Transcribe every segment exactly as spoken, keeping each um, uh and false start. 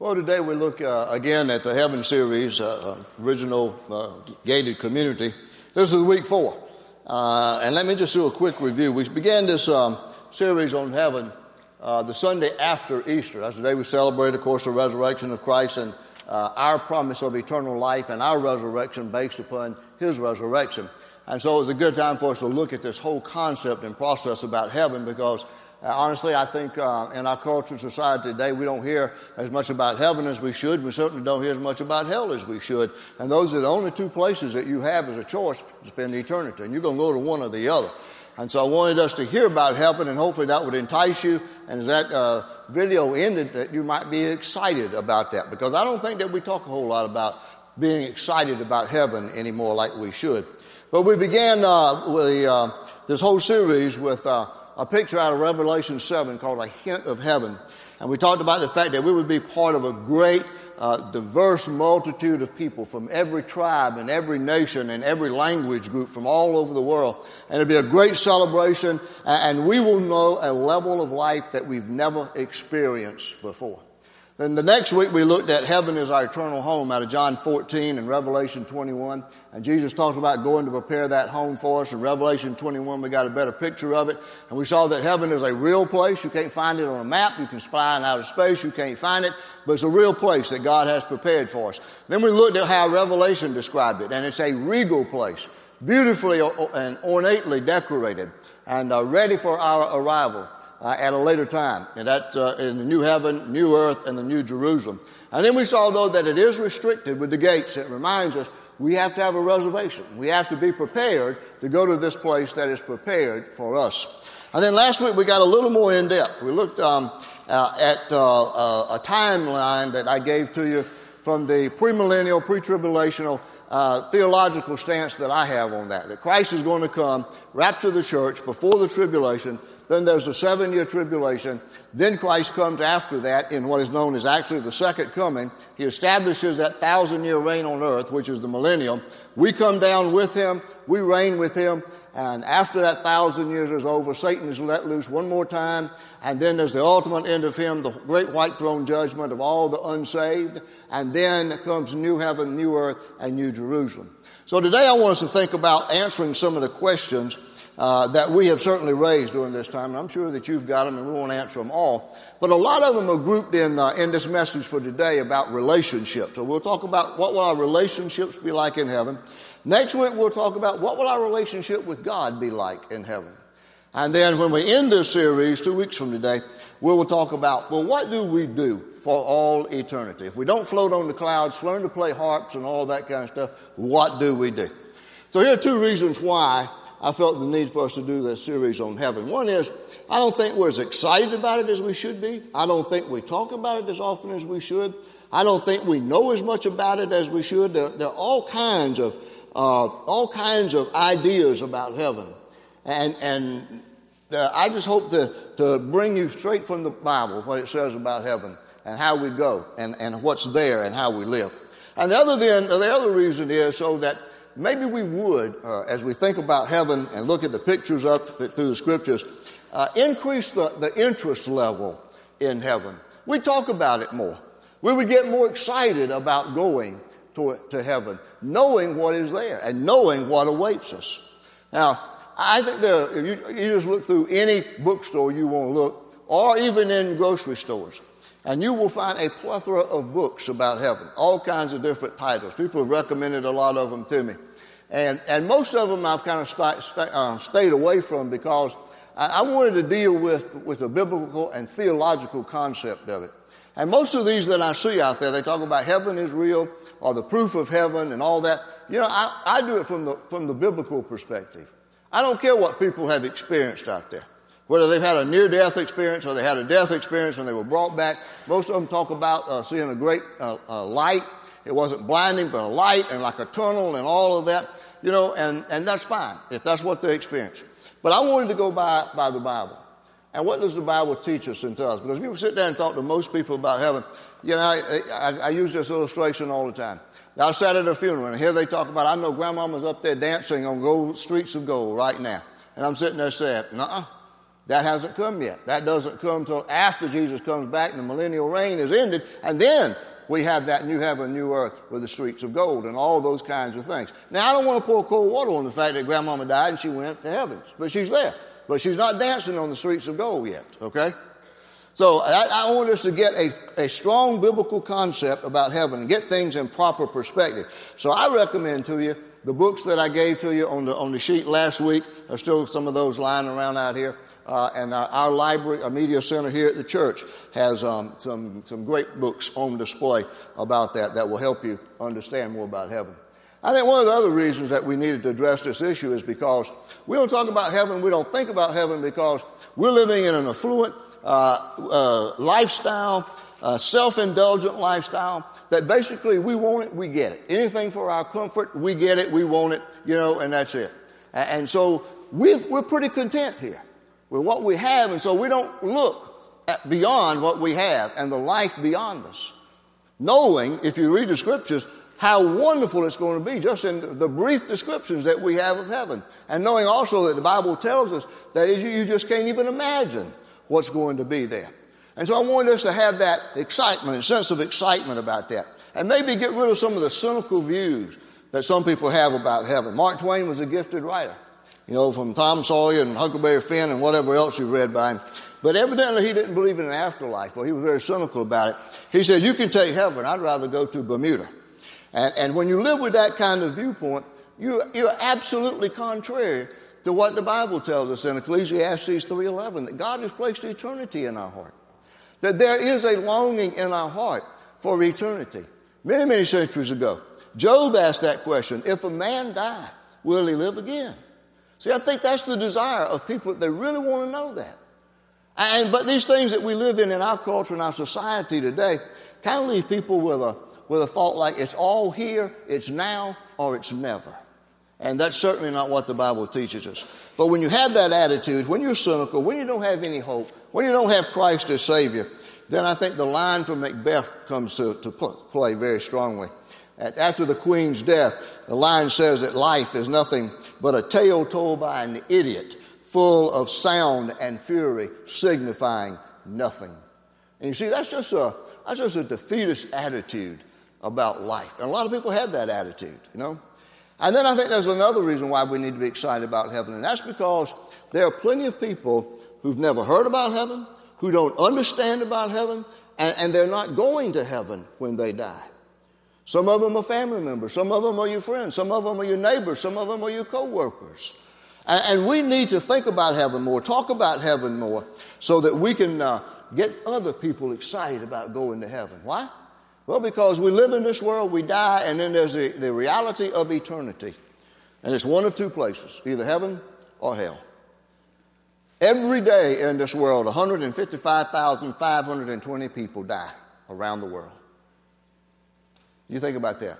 Well, today we look uh, again at the Heaven Series, uh, original uh, Gated Community. This is week four. Uh, and let me just do a quick review. We began this um, series on heaven uh, the Sunday after Easter. That's the day we celebrate, of course, the resurrection of Christ and uh, our promise of eternal life and our resurrection based upon his resurrection. And so it was a good time for us to look at this whole concept and process about heaven because Uh, honestly, I think uh, in our culture and society today, we don't hear as much about heaven as we should. We certainly don't hear as much about hell as we should. And those are the only two places that you have as a choice to spend eternity. And you're going to go to one or the other. And so I wanted us to hear about heaven, and hopefully that would entice you. And as that uh, video ended, that you might be excited about that. Because I don't think that we talk a whole lot about being excited about heaven anymore like we should. But we began uh, with, uh, this whole series with... Uh, a picture out of Revelation seven called A Hint of Heaven. And we talked about the fact that we would be part of a great, uh, diverse multitude of people from every tribe and every nation and every language group from all over the world. And it'd be a great celebration, and we will know a level of life that we've never experienced before. Then the next week we looked at heaven as our eternal home out of John fourteen and Revelation twenty-one. And Jesus talked about going to prepare that home for us. In Revelation twenty-one we got a better picture of it. And we saw that heaven is a real place. You can't find it on a map. You can fly in outer space. You can't find it. But it's a real place that God has prepared for us. Then we looked at how Revelation described it. And it's a regal place, beautifully and ornately decorated and uh, ready for our arrival. Uh, at a later time, and that's uh, in the new heaven, new earth, and the new Jerusalem. And then we saw, though, that it is restricted with the gates. It reminds us we have to have a reservation. We have to be prepared to go to this place that is prepared for us. And then last week we got a little more in-depth. We looked um, uh, at uh, uh, a timeline that I gave to you from the premillennial, pre-tribulational uh, theological stance that I have on that, that Christ is going to come, rapture the church before the tribulation. Then there's a seven-year tribulation. Then Christ comes after that in what is known as actually the second coming. He establishes that thousand-year reign on earth, which is the millennium. We come down with him. We reign with him. And after that thousand years is over, Satan is let loose one more time. And then there's the ultimate end of him, the great white throne judgment of all the unsaved. And then comes new heaven, new earth, and new Jerusalem. So today I want us to think about answering some of the questions Uh, that we have certainly raised during this time, and I'm sure that you've got them, and we won't answer them all. But a lot of them are grouped in uh, in this message for today about relationships. So we'll talk about what will our relationships be like in heaven. Next week we'll talk about what will our relationship with God be like in heaven. And then when we end this series two weeks from today, we will talk about, well, what do we do for all eternity? If we don't float on the clouds, learn to play harps and all that kind of stuff, what do we do? So here are two reasons why I felt the need for us to do this series on heaven. One is, I don't think we're as excited about it as we should be. I don't think we talk about it as often as we should. I don't think we know as much about it as we should. There, there are all kinds of uh, all kinds of ideas about heaven, and and uh, I just hope to to bring you straight from the Bible what it says about heaven and how we go and and what's there and how we live. And the other then the other reason is so that maybe we would, uh, as we think about heaven and look at the pictures up through the scriptures, uh, increase the, the interest level in heaven. We talk about it more. We would get more excited about going to, to heaven, knowing what is there and knowing what awaits us. Now, I think there, if you, you just look through any bookstore you want to look, or even in grocery stores, and you will find a plethora of books about heaven, all kinds of different titles. People have recommended a lot of them to me. And and most of them I've kind of st- st- um, stayed away from because I, I wanted to deal with, with the biblical and theological concept of it. And most of these that I see out there, they talk about heaven is real or the proof of heaven and all that. You know, I, I do it from the, from the biblical perspective. I don't care what people have experienced out there, whether they've had a near-death experience or they had a death experience and they were brought back. Most of them talk about uh, seeing a great uh, uh, light. It wasn't blinding, but a light and like a tunnel and all of that. You know, and, and that's fine if that's what they experience. But I wanted to go by, by the Bible. And what does the Bible teach us and tell us? Because if you sit down and talk to most people about heaven, you know, I, I, I use this illustration all the time. I sat at a funeral, and here they talk about, I know grandmama's up there dancing on gold streets of gold right now. And I'm sitting there saying, nuh-uh, That hasn't come yet. That doesn't come till after Jesus comes back and the millennial reign is ended. And then we have that new heaven, new earth with the streets of gold and all those kinds of things. Now, I don't want to pour cold water on the fact that Grandmama died and she went to heaven, but she's there. But she's not dancing on the streets of gold yet, okay? So I, I want us to get a, a strong biblical concept about heaven and get things in proper perspective. So I recommend to you the books that I gave to you on the, on the sheet last week. There's still some of those lying around out here. Uh, and our, our library, our media center here at the church has um, some, some great books on display about that that will help you understand more about heaven. I think one of the other reasons that we needed to address this issue is because we don't talk about heaven, we don't think about heaven because we're living in an affluent uh, uh, lifestyle, uh, self-indulgent lifestyle that basically we want it, we get it. Anything for our comfort, we get it, we want it, you know, and that's it. And, and so we've, we're pretty content here with what we have, and so we don't look at beyond what we have and the life beyond us, knowing, if you read the scriptures, how wonderful it's going to be just in the brief descriptions that we have of heaven, and knowing also that the Bible tells us that you just can't even imagine what's going to be there. And so I wanted us to have that excitement and sense of excitement about that, and maybe get rid of some of the cynical views that some people have about heaven. Mark Twain was a gifted writer, you know, from Tom Sawyer and Huckleberry Finn and whatever else you've read by him. But evidently he didn't believe in an afterlife, or he was very cynical about it. He said, you can take heaven, I'd rather go to Bermuda. And, and when you live with that kind of viewpoint, you, you're absolutely contrary to what the Bible tells us in Ecclesiastes three eleven, that God has placed eternity in our heart, that there is a longing in our heart for eternity. Many, many centuries ago, Job asked that question, if a man die, will he live again? See, I think that's the desire of people. They really want to know that. And but these things that we live in in our culture and our society today kind of leave people with a with a thought like it's all here, it's now, or it's never. And that's certainly not what the Bible teaches us. But when you have that attitude, when you're cynical, when you don't have any hope, when you don't have Christ as Savior, then I think the line from Macbeth comes to, to play very strongly. After the queen's death, the line says that life is nothing but a tale told by an idiot, full of sound and fury, signifying nothing. And you see, that's just a that's just a defeatist attitude about life. And a lot of people have that attitude, you know. And then I think there's another reason why we need to be excited about heaven, and that's because there are plenty of people who've never heard about heaven, who don't understand about heaven, and, and they're not going to heaven when they die. Some of them are family members. Some of them are your friends. Some of them are your neighbors. Some of them are your co-workers. And, and we need to think about heaven more, talk about heaven more, so that we can uh, get other people excited about going to heaven. Why? Well, because we live in this world, we die, and then there's the, the reality of eternity. And it's one of two places, either heaven or hell. Every day in this world, one hundred fifty-five thousand five hundred twenty people die around the world. You think about that.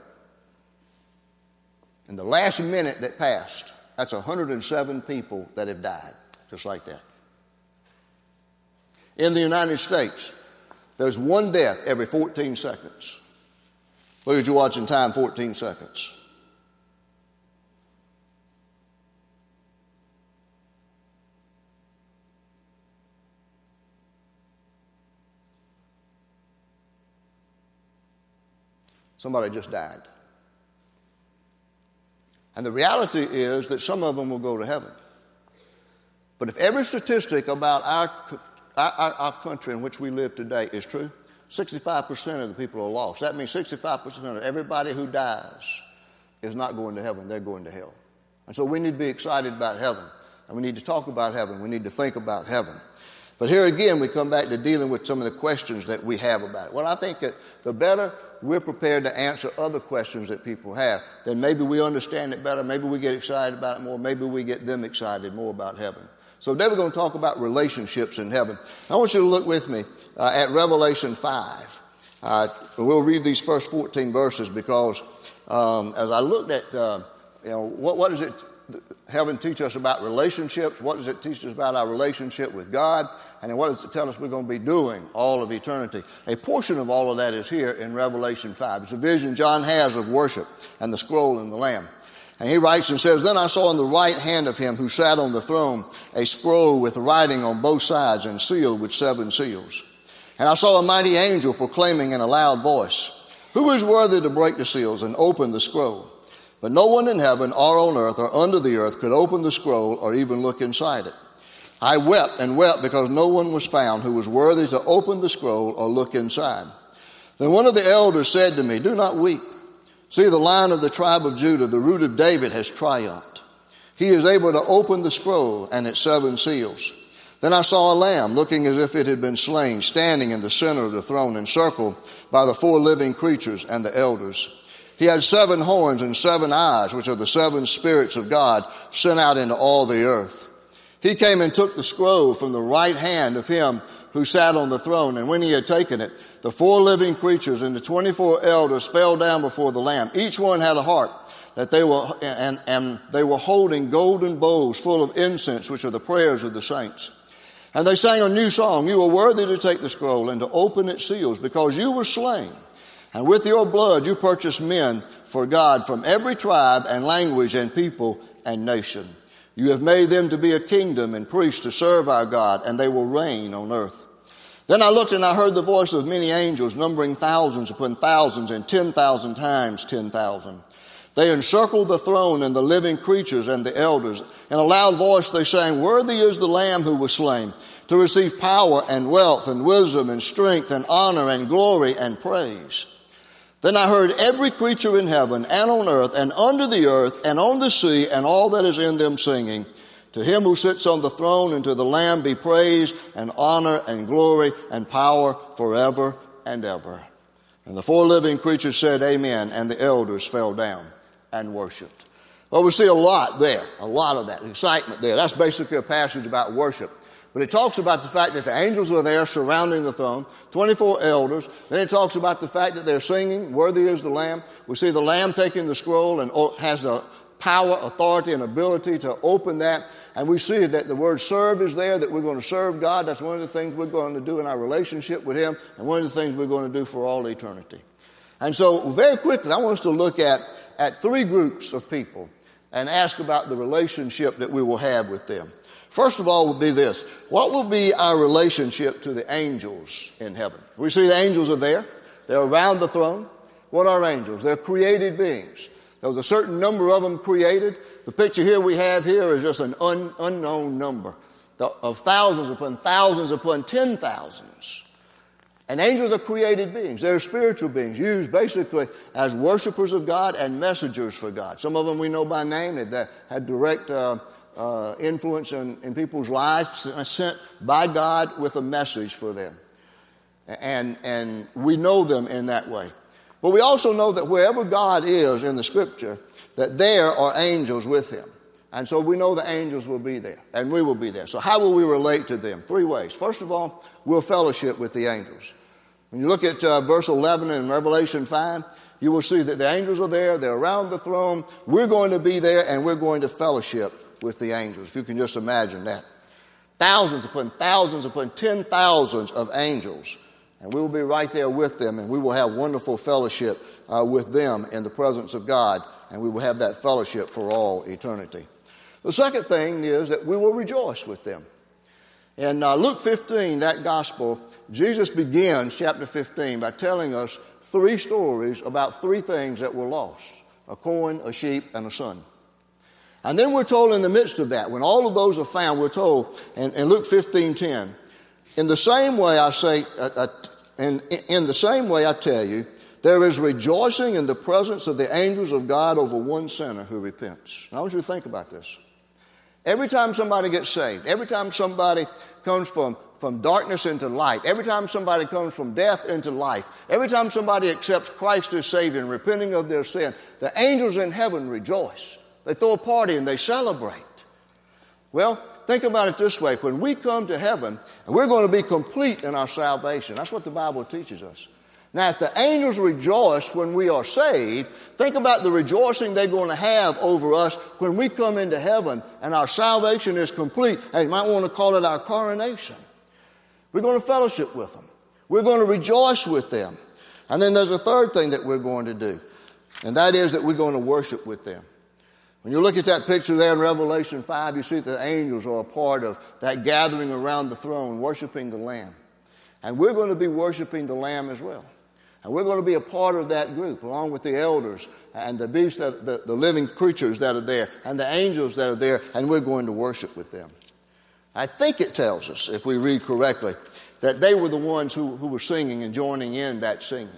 In the last minute that passed, that's one hundred seven people that have died, just like that. In the United States, there's one death every fourteen seconds. Look at your watch in time, fourteen seconds. Somebody just died. And the reality is that some of them will go to heaven. But if every statistic about our, our, our country in which we live today is true, sixty-five percent of the people are lost. That means sixty-five percent of everybody who dies is not going to heaven. They're going to hell. And so we need to be excited about heaven. And we need to talk about heaven. We need to think about heaven. But here again, we come back to dealing with some of the questions that we have about it. Well, I think that the better we're prepared to answer other questions that people have, then maybe we understand it better, maybe we get excited about it more, maybe we get them excited more about heaven. So today we're going to talk about relationships in heaven. I want you to look with me uh, at Revelation five. Uh, we'll read these first fourteen verses because um, as I looked at, uh, you know, what, what does it, heaven teach us about relationships? What does it teach us about our relationship with God? And what does it tell us we're going to be doing all of eternity? A portion of all of that is here in Revelation five. It's a vision John has of worship and the scroll and the Lamb. And he writes and says, "Then I saw in the right hand of him who sat on the throne a scroll with writing on both sides and sealed with seven seals. And I saw a mighty angel proclaiming in a loud voice, 'Who is worthy to break the seals and open the scroll?' But no one in heaven or on earth or under the earth could open the scroll or even look inside it. I wept and wept because no one was found who was worthy to open the scroll or look inside. Then one of the elders said to me, 'Do not weep. See, the Lion of the tribe of Judah, the Root of David, has triumphed. He is able to open the scroll and its seven seals.' Then I saw a lamb looking as if it had been slain, standing in the center of the throne, encircled by the four living creatures and the elders. He had seven horns and seven eyes, which are the seven spirits of God sent out into all the earth. He came and took the scroll from the right hand of him who sat on the throne. And when he had taken it, the four living creatures and the twenty-four elders fell down before the Lamb. Each one had a harp, that they were, and, and they were holding golden bowls full of incense, which are the prayers of the saints. And they sang a new song, 'You are worthy to take the scroll and to open its seals, because you were slain. And with your blood you purchased men for God from every tribe and language and people and nation. You have made them to be a kingdom and priests to serve our God, and they will reign on earth.' Then I looked and I heard the voice of many angels, numbering thousands upon thousands and ten thousand times ten thousand. They encircled the throne and the living creatures and the elders. In a loud voice they sang, 'Worthy is the Lamb who was slain to receive power and wealth and wisdom and strength and honor and glory and praise.' Then I heard every creature in heaven and on earth and under the earth and on the sea and all that is in them singing, 'To him who sits on the throne and to the Lamb be praise and honor and glory and power forever and ever.' And the four living creatures said, 'Amen,' and the elders fell down and worshiped." Well, we see a lot there, a lot of that excitement there. That's basically a passage about worship. But it talks about the fact that the angels are there surrounding the throne, twenty-four elders. Then it talks about the fact that they're singing, "Worthy is the Lamb." We see the Lamb taking the scroll and has the power, authority, and ability to open that. And we see that the word "serve" is there, that we're going to serve God. That's one of the things we're going to do in our relationship with him, and one of the things we're going to do for all eternity. And so very quickly, I want us to look at, at three groups of people and ask about the relationship that we will have with them. First of all would be this: what will be our relationship to the angels in heaven? We see the angels are there. They're around the throne. What are angels? They're created beings. There was a certain number of them created. The picture here we have here is just an un, unknown number of thousands upon thousands upon ten thousands. And angels are created beings. They're spiritual beings used basically as worshipers of God and messengers for God. Some of them we know by name. They had direct Uh, Uh, influence in, in people's lives, sent by God with a message for them. And, and we know them in that way. But we also know that wherever God is in the scripture, that there are angels with him. And so we know the angels will be there, and we will be there. So how will we relate to them? Three ways. First of all, we'll fellowship with the angels. When you look at uh, verse eleven in Revelation five, you will see that the angels are there, they're around the throne, we're going to be there, and we're going to fellowship with the angels, if you can just imagine that. Thousands upon thousands upon ten thousands of angels. And we will be right there with them, and we will have wonderful fellowship uh, with them in the presence of God, and we will have that fellowship for all eternity. The second thing is that we will rejoice with them. In uh, Luke fifteen, that gospel, Jesus begins chapter fifteen by telling us three stories about three things that were lost: a coin, a sheep, and a son. And then we're told in the midst of that, when all of those are found, we're told in, in Luke fifteen ten, in the same way I say, uh, uh, in, in the same way I tell you, there is rejoicing in the presence of the angels of God over one sinner who repents. Now, I want you to think about this. Every time somebody gets saved, every time somebody comes from, from darkness into light, every time somebody comes from death into life, every time somebody accepts Christ as Savior and repenting of their sin, the angels in heaven rejoice. They throw a party and they celebrate. Well, think about it this way. When we come to heaven, and we're going to be complete in our salvation. That's what the Bible teaches us. Now, if the angels rejoice when we are saved, think about the rejoicing they're going to have over us when we come into heaven and our salvation is complete. And you might want to call it our coronation. We're going to fellowship with them. We're going to rejoice with them. And then there's a third thing that we're going to do, and that is that we're going to worship with them. When you look at that picture there in Revelation five, you see the angels are a part of that gathering around the throne, worshiping the Lamb. And we're going to be worshiping the Lamb as well. And we're going to be a part of that group, along with the elders and the beasts, that, the, the living creatures that are there, and the angels that are there, and we're going to worship with them. I think it tells us, if we read correctly, that they were the ones who, who were singing and joining in that singing.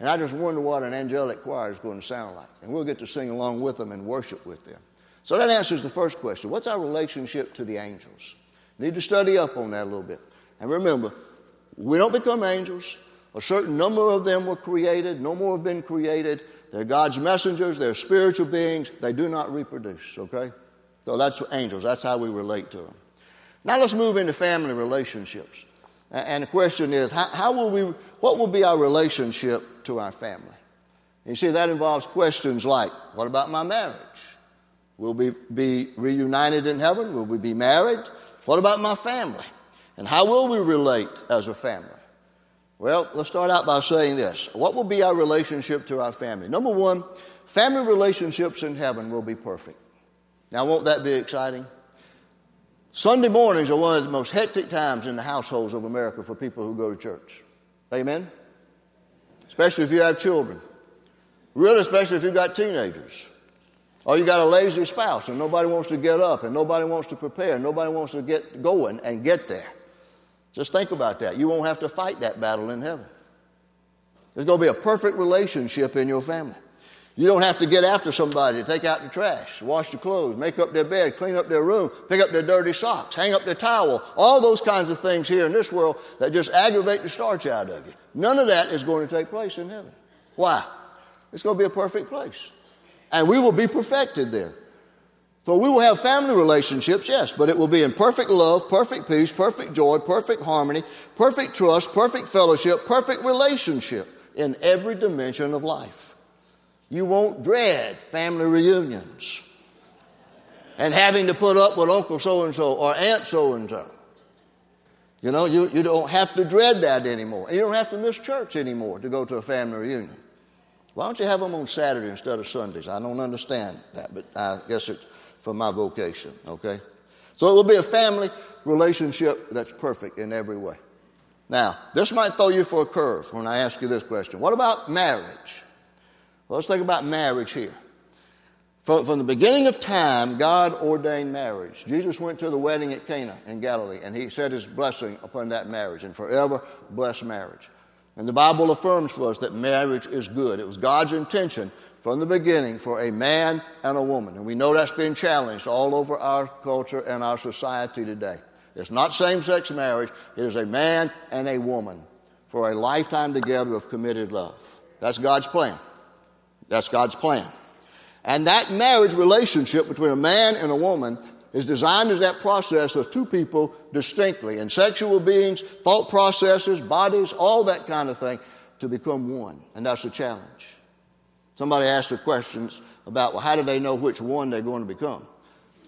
And I just wonder what an angelic choir is going to sound like. And we'll get to sing along with them and worship with them. So that answers the first question. What's our relationship to the angels? Need to study up on that a little bit. And remember, we don't become angels. A certain number of them were created. No more have been created. They're God's messengers. They're spiritual beings. They do not reproduce, okay? So that's angels. That's how we relate to them. Now let's move into family relationships. And the question is, how, how will we, what will be our relationship to our family? And you see, that involves questions like, what about my marriage? Will we be reunited in heaven? Will we be married? What about my family? And how will we relate as a family? Well, let's start out by saying this. What will be our relationship to our family? Number one, family relationships in heaven will be perfect. Now, won't that be exciting? Sunday mornings are one of the most hectic times in the households of America for people who go to church. Amen? Especially if you have children. Really, especially if you've got teenagers. Or you got a lazy spouse and nobody wants to get up and nobody wants to prepare and nobody wants to get going and get there. Just think about that. You won't have to fight that battle in heaven. There's going to be a perfect relationship in your family. You don't have to get after somebody to take out the trash, wash the clothes, make up their bed, clean up their room, pick up their dirty socks, hang up their towel. All those kinds of things here in this world that just aggravate the starch out of you. None of that is going to take place in heaven. Why? It's going to be a perfect place. And we will be perfected there. So we will have family relationships, yes, but it will be in perfect love, perfect peace, perfect joy, perfect harmony, perfect trust, perfect fellowship, perfect relationship in every dimension of life. You won't dread family reunions and having to put up with Uncle so-and-so or Aunt so-and-so. You know, you, you don't have to dread that anymore. And you don't have to miss church anymore to go to a family reunion. Why don't you have them on Saturday instead of Sundays? I don't understand that, but I guess it's for my vocation, okay? So it will be a family relationship that's perfect in every way. Now, this might throw you for a curve when I ask you this question. What about marriage? Let's think about marriage here. From, from the beginning of time, God ordained marriage. Jesus went to the wedding at Cana in Galilee, and he said his blessing upon that marriage, and forever bless marriage. And the Bible affirms for us that marriage is good. It was God's intention from the beginning for a man and a woman. And we know that's been challenged all over our culture and our society today. It's not same-sex marriage. It is a man and a woman for a lifetime together of committed love. That's God's plan. That's God's plan. And that marriage relationship between a man and a woman is designed as that process of two people distinctly, and sexual beings, thought processes, bodies, all that kind of thing, to become one. And that's a challenge. Somebody asked the questions about, well, how do they know which one they're going to become?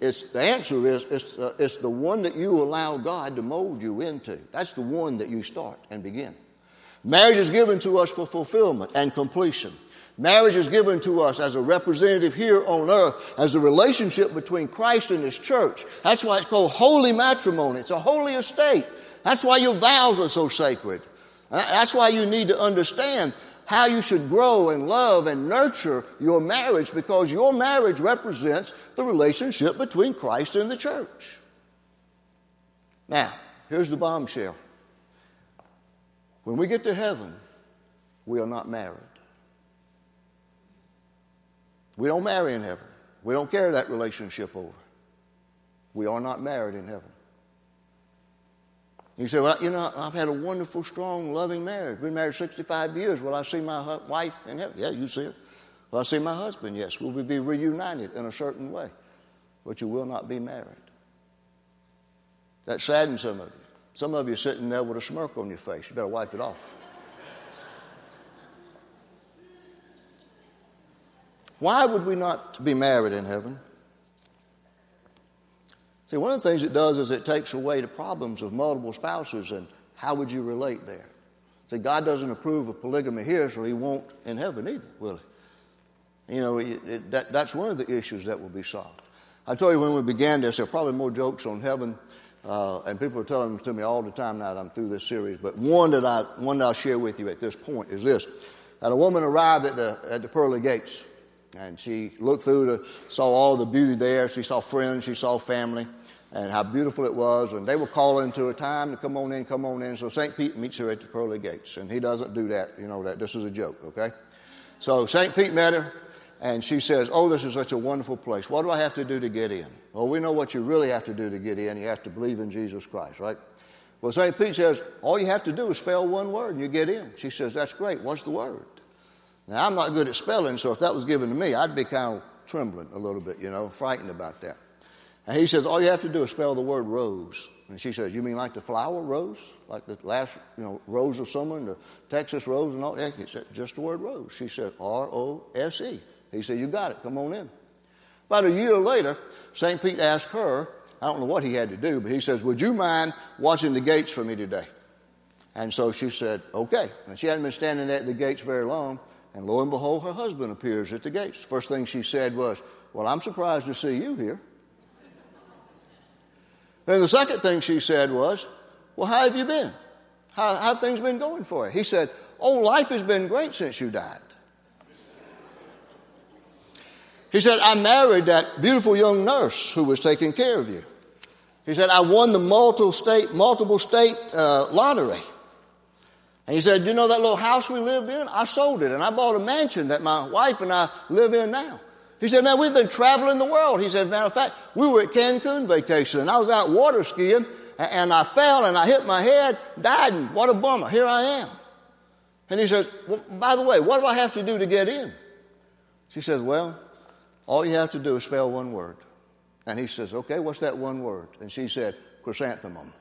It's, the answer is it's, uh, it's the one that you allow God to mold you into. That's the one that you start and begin. Marriage is given to us for fulfillment and completion. Marriage is given to us as a representative here on earth, as a relationship between Christ and his church. That's why it's called holy matrimony. It's a holy estate. That's why your vows are so sacred. That's why you need to understand how you should grow and love and nurture your marriage, because your marriage represents the relationship between Christ and the church. Now, here's the bombshell. When we get to heaven, we are not married. We don't marry in heaven. We don't carry that relationship over. We are not married in heaven. You say, well, you know, I've had a wonderful, strong, loving marriage. Been married sixty-five years. Will I see my wife in heaven? Yeah, you see her. Will I see my husband? Yes. Will we be reunited in a certain way? But you will not be married. That saddens some of you. Some of you are sitting there with a smirk on your face. You better wipe it off. Why would we not be married in heaven? See, one of the things it does is it takes away the problems of multiple spouses and how would you relate there. See, God doesn't approve of polygamy here, so he won't in heaven either, will he? You know, it, it, that, that's one of the issues that will be solved. I told you when we began this, there are probably more jokes on heaven, uh, and people are telling them to me all the time now that I'm through this series, but one that, I, one that I'll share with you at this point is this. That a woman arrived at the, at the pearly gates, and she looked through, the, saw all the beauty there. She saw friends, she saw family, and how beautiful it was, and they were calling to her time to come on in, come on in. So Saint Pete meets her at the pearly gates, and he doesn't do that. You know that. This is a joke, okay? So Saint Pete met her, and she says, oh, this is such a wonderful place. What do I have to do to get in? Well, we know what you really have to do to get in. You have to believe in Jesus Christ, right? Well, Saint Pete says, all you have to do is spell one word, and you get in. She says, that's great. What's the word? Now, I'm not good at spelling, so if that was given to me, I'd be kind of trembling a little bit, you know, frightened about that. And he says, all you have to do is spell the word rose. And she says, you mean like the flower rose? Like the last, you know, rose of summer and the Texas rose and all that? He said, just the word rose. She said, R O S E. He said, you got it. Come on in. About a year later, Saint Pete asked her, I don't know what he had to do, but he says, would you mind watching the gates for me today? And so she said, okay. And she hadn't been standing at the gates very long. And lo and behold, her husband appears at the gates. First thing she said was, well, I'm surprised to see you here. Then the second thing she said was, well, how have you been? How, how have things been going for you? He said, oh, life has been great since you died. He said, I married that beautiful young nurse who was taking care of you. He said, I won the multiple state, multiple state uh, lottery. And he said, you know that little house we lived in? I sold it, and I bought a mansion that my wife and I live in now. He said, man, we've been traveling the world. He said, matter of fact, we were at Cancun vacation, and I was out water skiing, and I fell, and I hit my head, died, and what a bummer. Here I am. And he says, well, by the way, what do I have to do to get in? She says, well, all you have to do is spell one word. And he says, okay, what's that one word? And she said, chrysanthemum.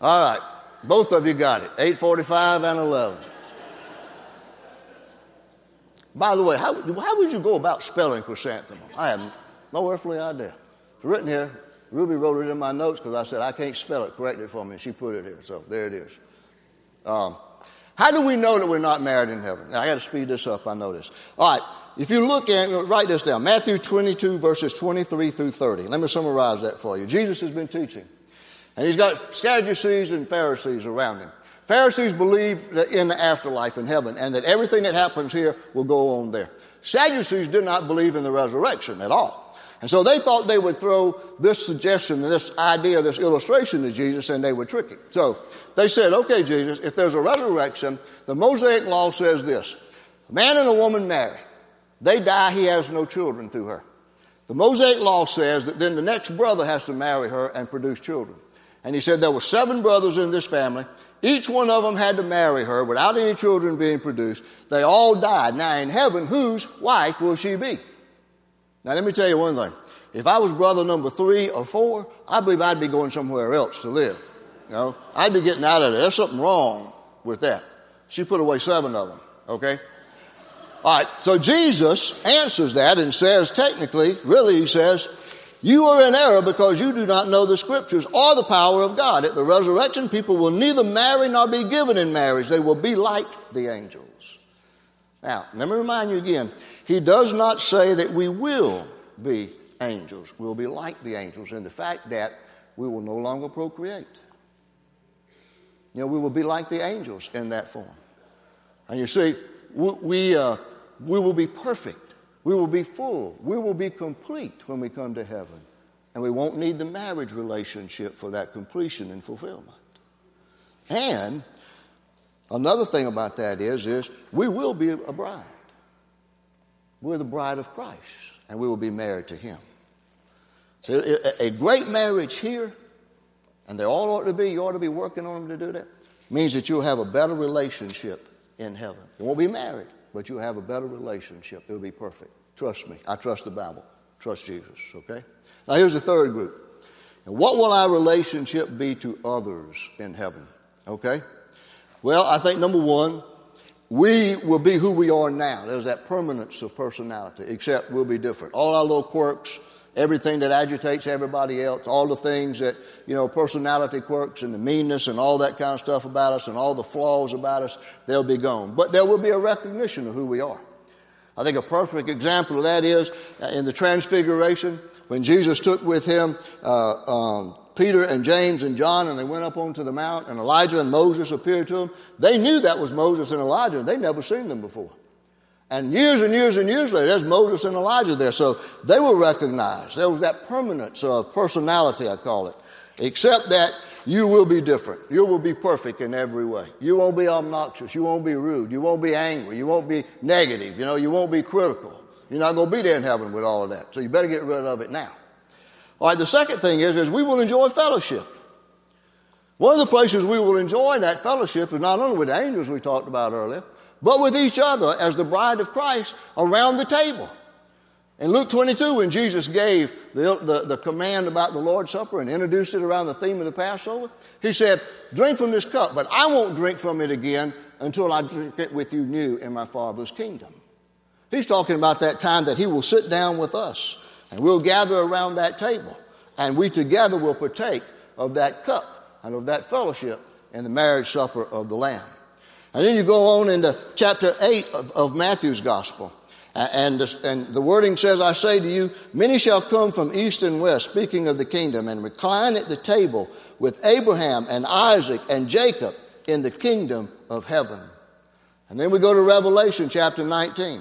All right. Both of you got it, eight forty-five and eleven. By the way, how, how would you go about spelling chrysanthemum? I have no earthly idea. It's written here. Ruby wrote it in my notes because I said I can't spell it correctly for me, and she put it here, so there it is. Um, how do we know that we're not married in heaven? Now, I got to speed this up, I know this. All right, if you look at it, write this down, Matthew twenty-two, verses twenty-three through thirty. Let me summarize that for you. Jesus has been teaching. And he's got Sadducees and Pharisees around him. Pharisees believe that in the afterlife in heaven and that everything that happens here will go on there. Sadducees did not believe in the resurrection at all. And so they thought they would throw this suggestion, this idea, this illustration to Jesus, and they would trick him. So they said, okay, Jesus, if there's a resurrection, the Mosaic Law says this. A man and a woman marry. They die, he has no children through her. The Mosaic Law says that then the next brother has to marry her and produce children. And he said there were seven brothers in this family. Each one of them had to marry her without any children being produced. They all died. Now in heaven, whose wife will she be? Now let me tell you one thing. If I was brother number three or four, I believe I'd be going somewhere else to live. You know, I'd be getting out of there. There's something wrong with that. She put away seven of them, okay? All right, so Jesus answers that and says technically, really he says, you are in error because you do not know the scriptures or the power of God. At the resurrection, people will neither marry nor be given in marriage. They will be like the angels. Now, let me remind you again, he does not say that we will be angels. We'll be like the angels in the fact that we will no longer procreate. You know, we will be like the angels in that form. And you see, we, we, uh, we will be perfect. We will be full. We will be complete when we come to heaven. And we won't need the marriage relationship for that completion and fulfillment. And another thing about that is, is we will be a bride. We're the bride of Christ, and we will be married to him. So a great marriage here, and there all ought to be, you ought to be working on them to do that, means that you'll have a better relationship in heaven. You won't be married, but you'll have a better relationship. It'll be perfect. Trust me. I trust the Bible. Trust Jesus, okay? Now, here's the third group. And what will our relationship be to others in heaven, okay? Well, I think, number one, we will be who we are now. There's that permanence of personality, except we'll be different. All our little quirks everything that agitates everybody else, all the things that, you know, personality quirks and the meanness and all that kind of stuff about us and all the flaws about us, they'll be gone. But there will be a recognition of who we are. I think a perfect example of that is in the Transfiguration, when Jesus took with him uh, um, Peter and James and John, and they went up onto the mount, and Elijah and Moses appeared to them. They knew that was Moses and Elijah. They'd never seen them before. And years and years and years later, there's Moses and Elijah there. So they were recognized. There was that permanence of personality, I call it. Except that you will be different. You will be perfect in every way. You won't be obnoxious. You won't be rude. You won't be angry. You won't be negative. You know, you won't be critical. You're not going to be there in heaven with all of that. So you better get rid of it now. All right, the second thing is, is we will enjoy fellowship. One of the places we will enjoy that fellowship is not only with the angels we talked about earlier, but with each other as the bride of Christ around the table. In Luke twenty-two, when Jesus gave the, the, the command about the Lord's Supper and introduced it around the theme of the Passover, he said, drink from this cup, but I won't drink from it again until I drink it with you new in my Father's kingdom. He's talking about that time that he will sit down with us and we'll gather around that table and we together will partake of that cup and of that fellowship in the marriage supper of the Lamb. And then you go on into chapter eight of, of Matthew's gospel. And the, and the wording says, I say to you, many shall come from east and west, speaking of the kingdom, and recline at the table with Abraham and Isaac and Jacob in the kingdom of heaven. And then we go to Revelation chapter nineteen,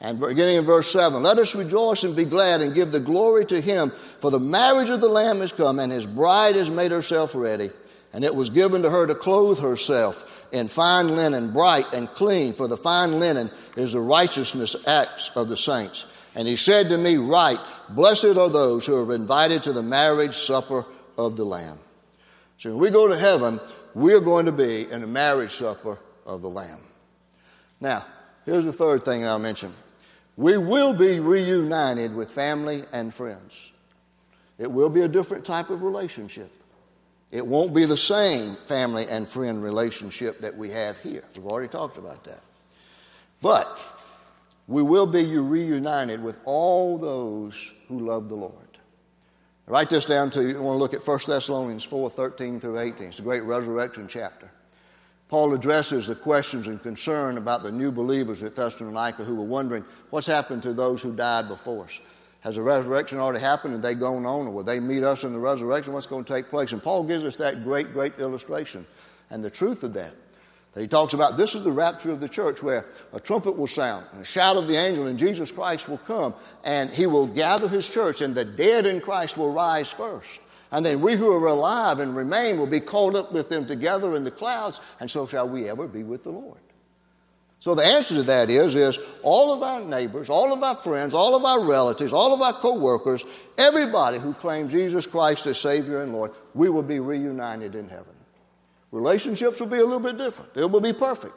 and beginning in verse seven. Let us rejoice and be glad and give the glory to him, for the marriage of the Lamb is come, and his bride has made herself ready. And it was given to her to clothe herself in fine linen, bright and clean, for the fine linen is the righteousness acts of the saints. And he said to me, write, blessed are those who are invited to the marriage supper of the Lamb. So when we go to heaven, we're going to be in the marriage supper of the Lamb. Now, here's the third thing I'll mention. We will be reunited with family and friends. It will be a different type of relationship. It won't be the same family and friend relationship that we have here. We've already talked about that. But we will be reunited with all those who love the Lord. I write this down to you. I want to look at First Thessalonians four, thirteen through eighteen. It's a great resurrection chapter. Paul addresses the questions and concern about the new believers at Thessalonica who were wondering, what's happened to those who died before us? Has the resurrection already happened and they gone on? Or will they meet us in the resurrection? What's going to take place? And Paul gives us that great, great illustration and the truth of that. That he talks about this is the rapture of the church where a trumpet will sound and a shout of the angel and Jesus Christ will come and he will gather his church and the dead in Christ will rise first. And then we who are alive and remain will be caught up with them together in the clouds, and so shall we ever be with the Lord. So the answer to that is, is all of our neighbors, all of our friends, all of our relatives, all of our co-workers, everybody who claimed Jesus Christ as Savior and Lord, we will be reunited in heaven. Relationships will be a little bit different. It will be perfect.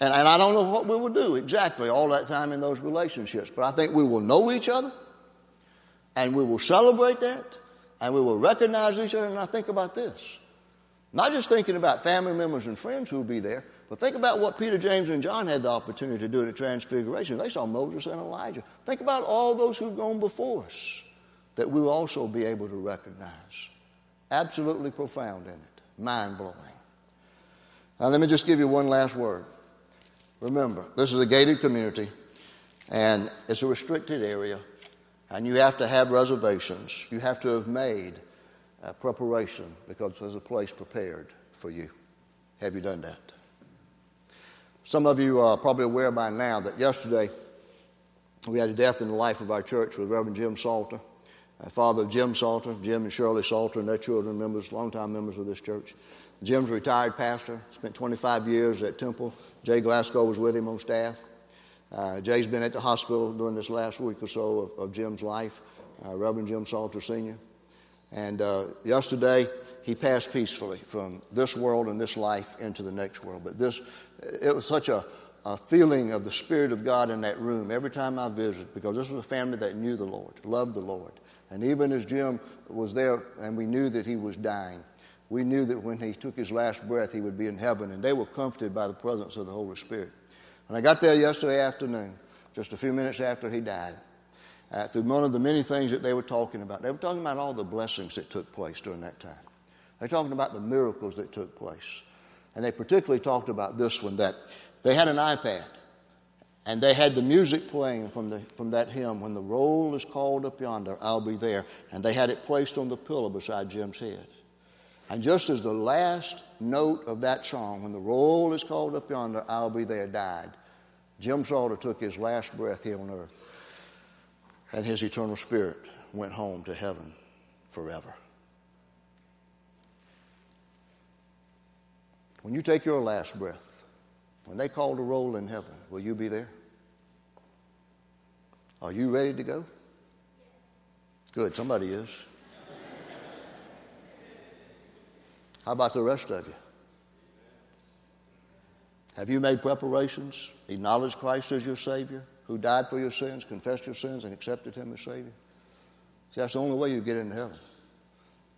And, and I don't know what we will do exactly all that time in those relationships, but I think we will know each other, and we will celebrate that, and we will recognize each other. And I think about this. Not just thinking about family members and friends who will be there, but think about what Peter, James, and John had the opportunity to do at the Transfiguration. They saw Moses and Elijah. Think about all those who've gone before us that we will also be able to recognize. Absolutely profound in it. Mind-blowing. Now, let me just give you one last word. Remember, this is a gated community, and it's a restricted area, and you have to have reservations. You have to have made uh, preparation because there's a place prepared for you. Have you done that? Some of you are probably aware by now that yesterday we had a death in the life of our church with Reverend Jim Salter, father of Jim Salter, Jim and Shirley Salter and their children, members, longtime members of this church. Jim's a retired pastor, spent twenty-five years at Temple. Jay Glasgow was with him on staff. Uh, Jay's been at the hospital during this last week or so of, of Jim's life, uh, Reverend Jim Salter Senior And uh, yesterday he passed peacefully from this world and this life into the next world. But this, it was such a, a feeling of the Spirit of God in that room every time I visited, because this was a family that knew the Lord, loved the Lord. And even as Jim was there and we knew that he was dying, we knew that when he took his last breath he would be in heaven, and they were comforted by the presence of the Holy Spirit. When I got there yesterday afternoon, just a few minutes after he died, uh, through one of the many things that they were talking about. They were talking about all the blessings that took place during that time. They were talking about the miracles that took place. And they particularly talked about this one, that they had an iPad, and they had the music playing from, the, from that hymn, When the Roll is Called Up Yonder, I'll Be There. And they had it placed on the pillow beside Jim's head. And just as the last note of that song, When the Roll is Called Up Yonder, I'll Be There, died, Jim Salter took his last breath here on earth, and his eternal spirit went home to heaven forever. When you take your last breath, when they call the roll in heaven, will you be there? Are you ready to go? Good, somebody is. How about the rest of you? Have you made preparations, acknowledged Christ as your Savior, who died for your sins, confessed your sins, and accepted Him as Savior? See, that's the only way you get into heaven.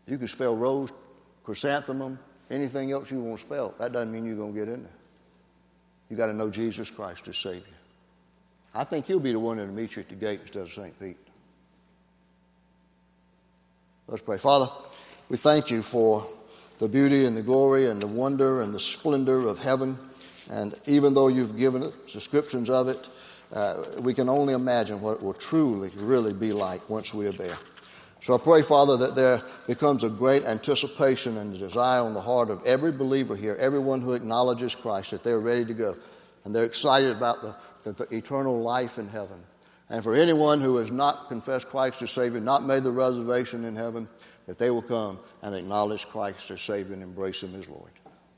You can spell rose, chrysanthemum, anything else you want to spell. That doesn't mean you're going to get in there. You've got to know Jesus Christ as Savior. I think He'll be the one that'll meet you at the gate instead of Saint Pete. Let's pray. Father, we thank you for the beauty and the glory and the wonder and the splendor of heaven. And even though you've given us descriptions of it, uh, we can only imagine what it will truly, really be like once we are there. So I pray, Father, that there becomes a great anticipation and desire on the heart of every believer here, everyone who acknowledges Christ, that they're ready to go. And they're excited about the, the, the eternal life in heaven. And for anyone who has not confessed Christ as Savior, not made the reservation in heaven, that they will come and acknowledge Christ as Savior and embrace Him as Lord.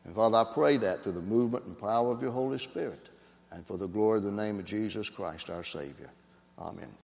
And Father, I pray that through the movement and power of your Holy Spirit and for the glory of the name of Jesus Christ, our Savior. Amen.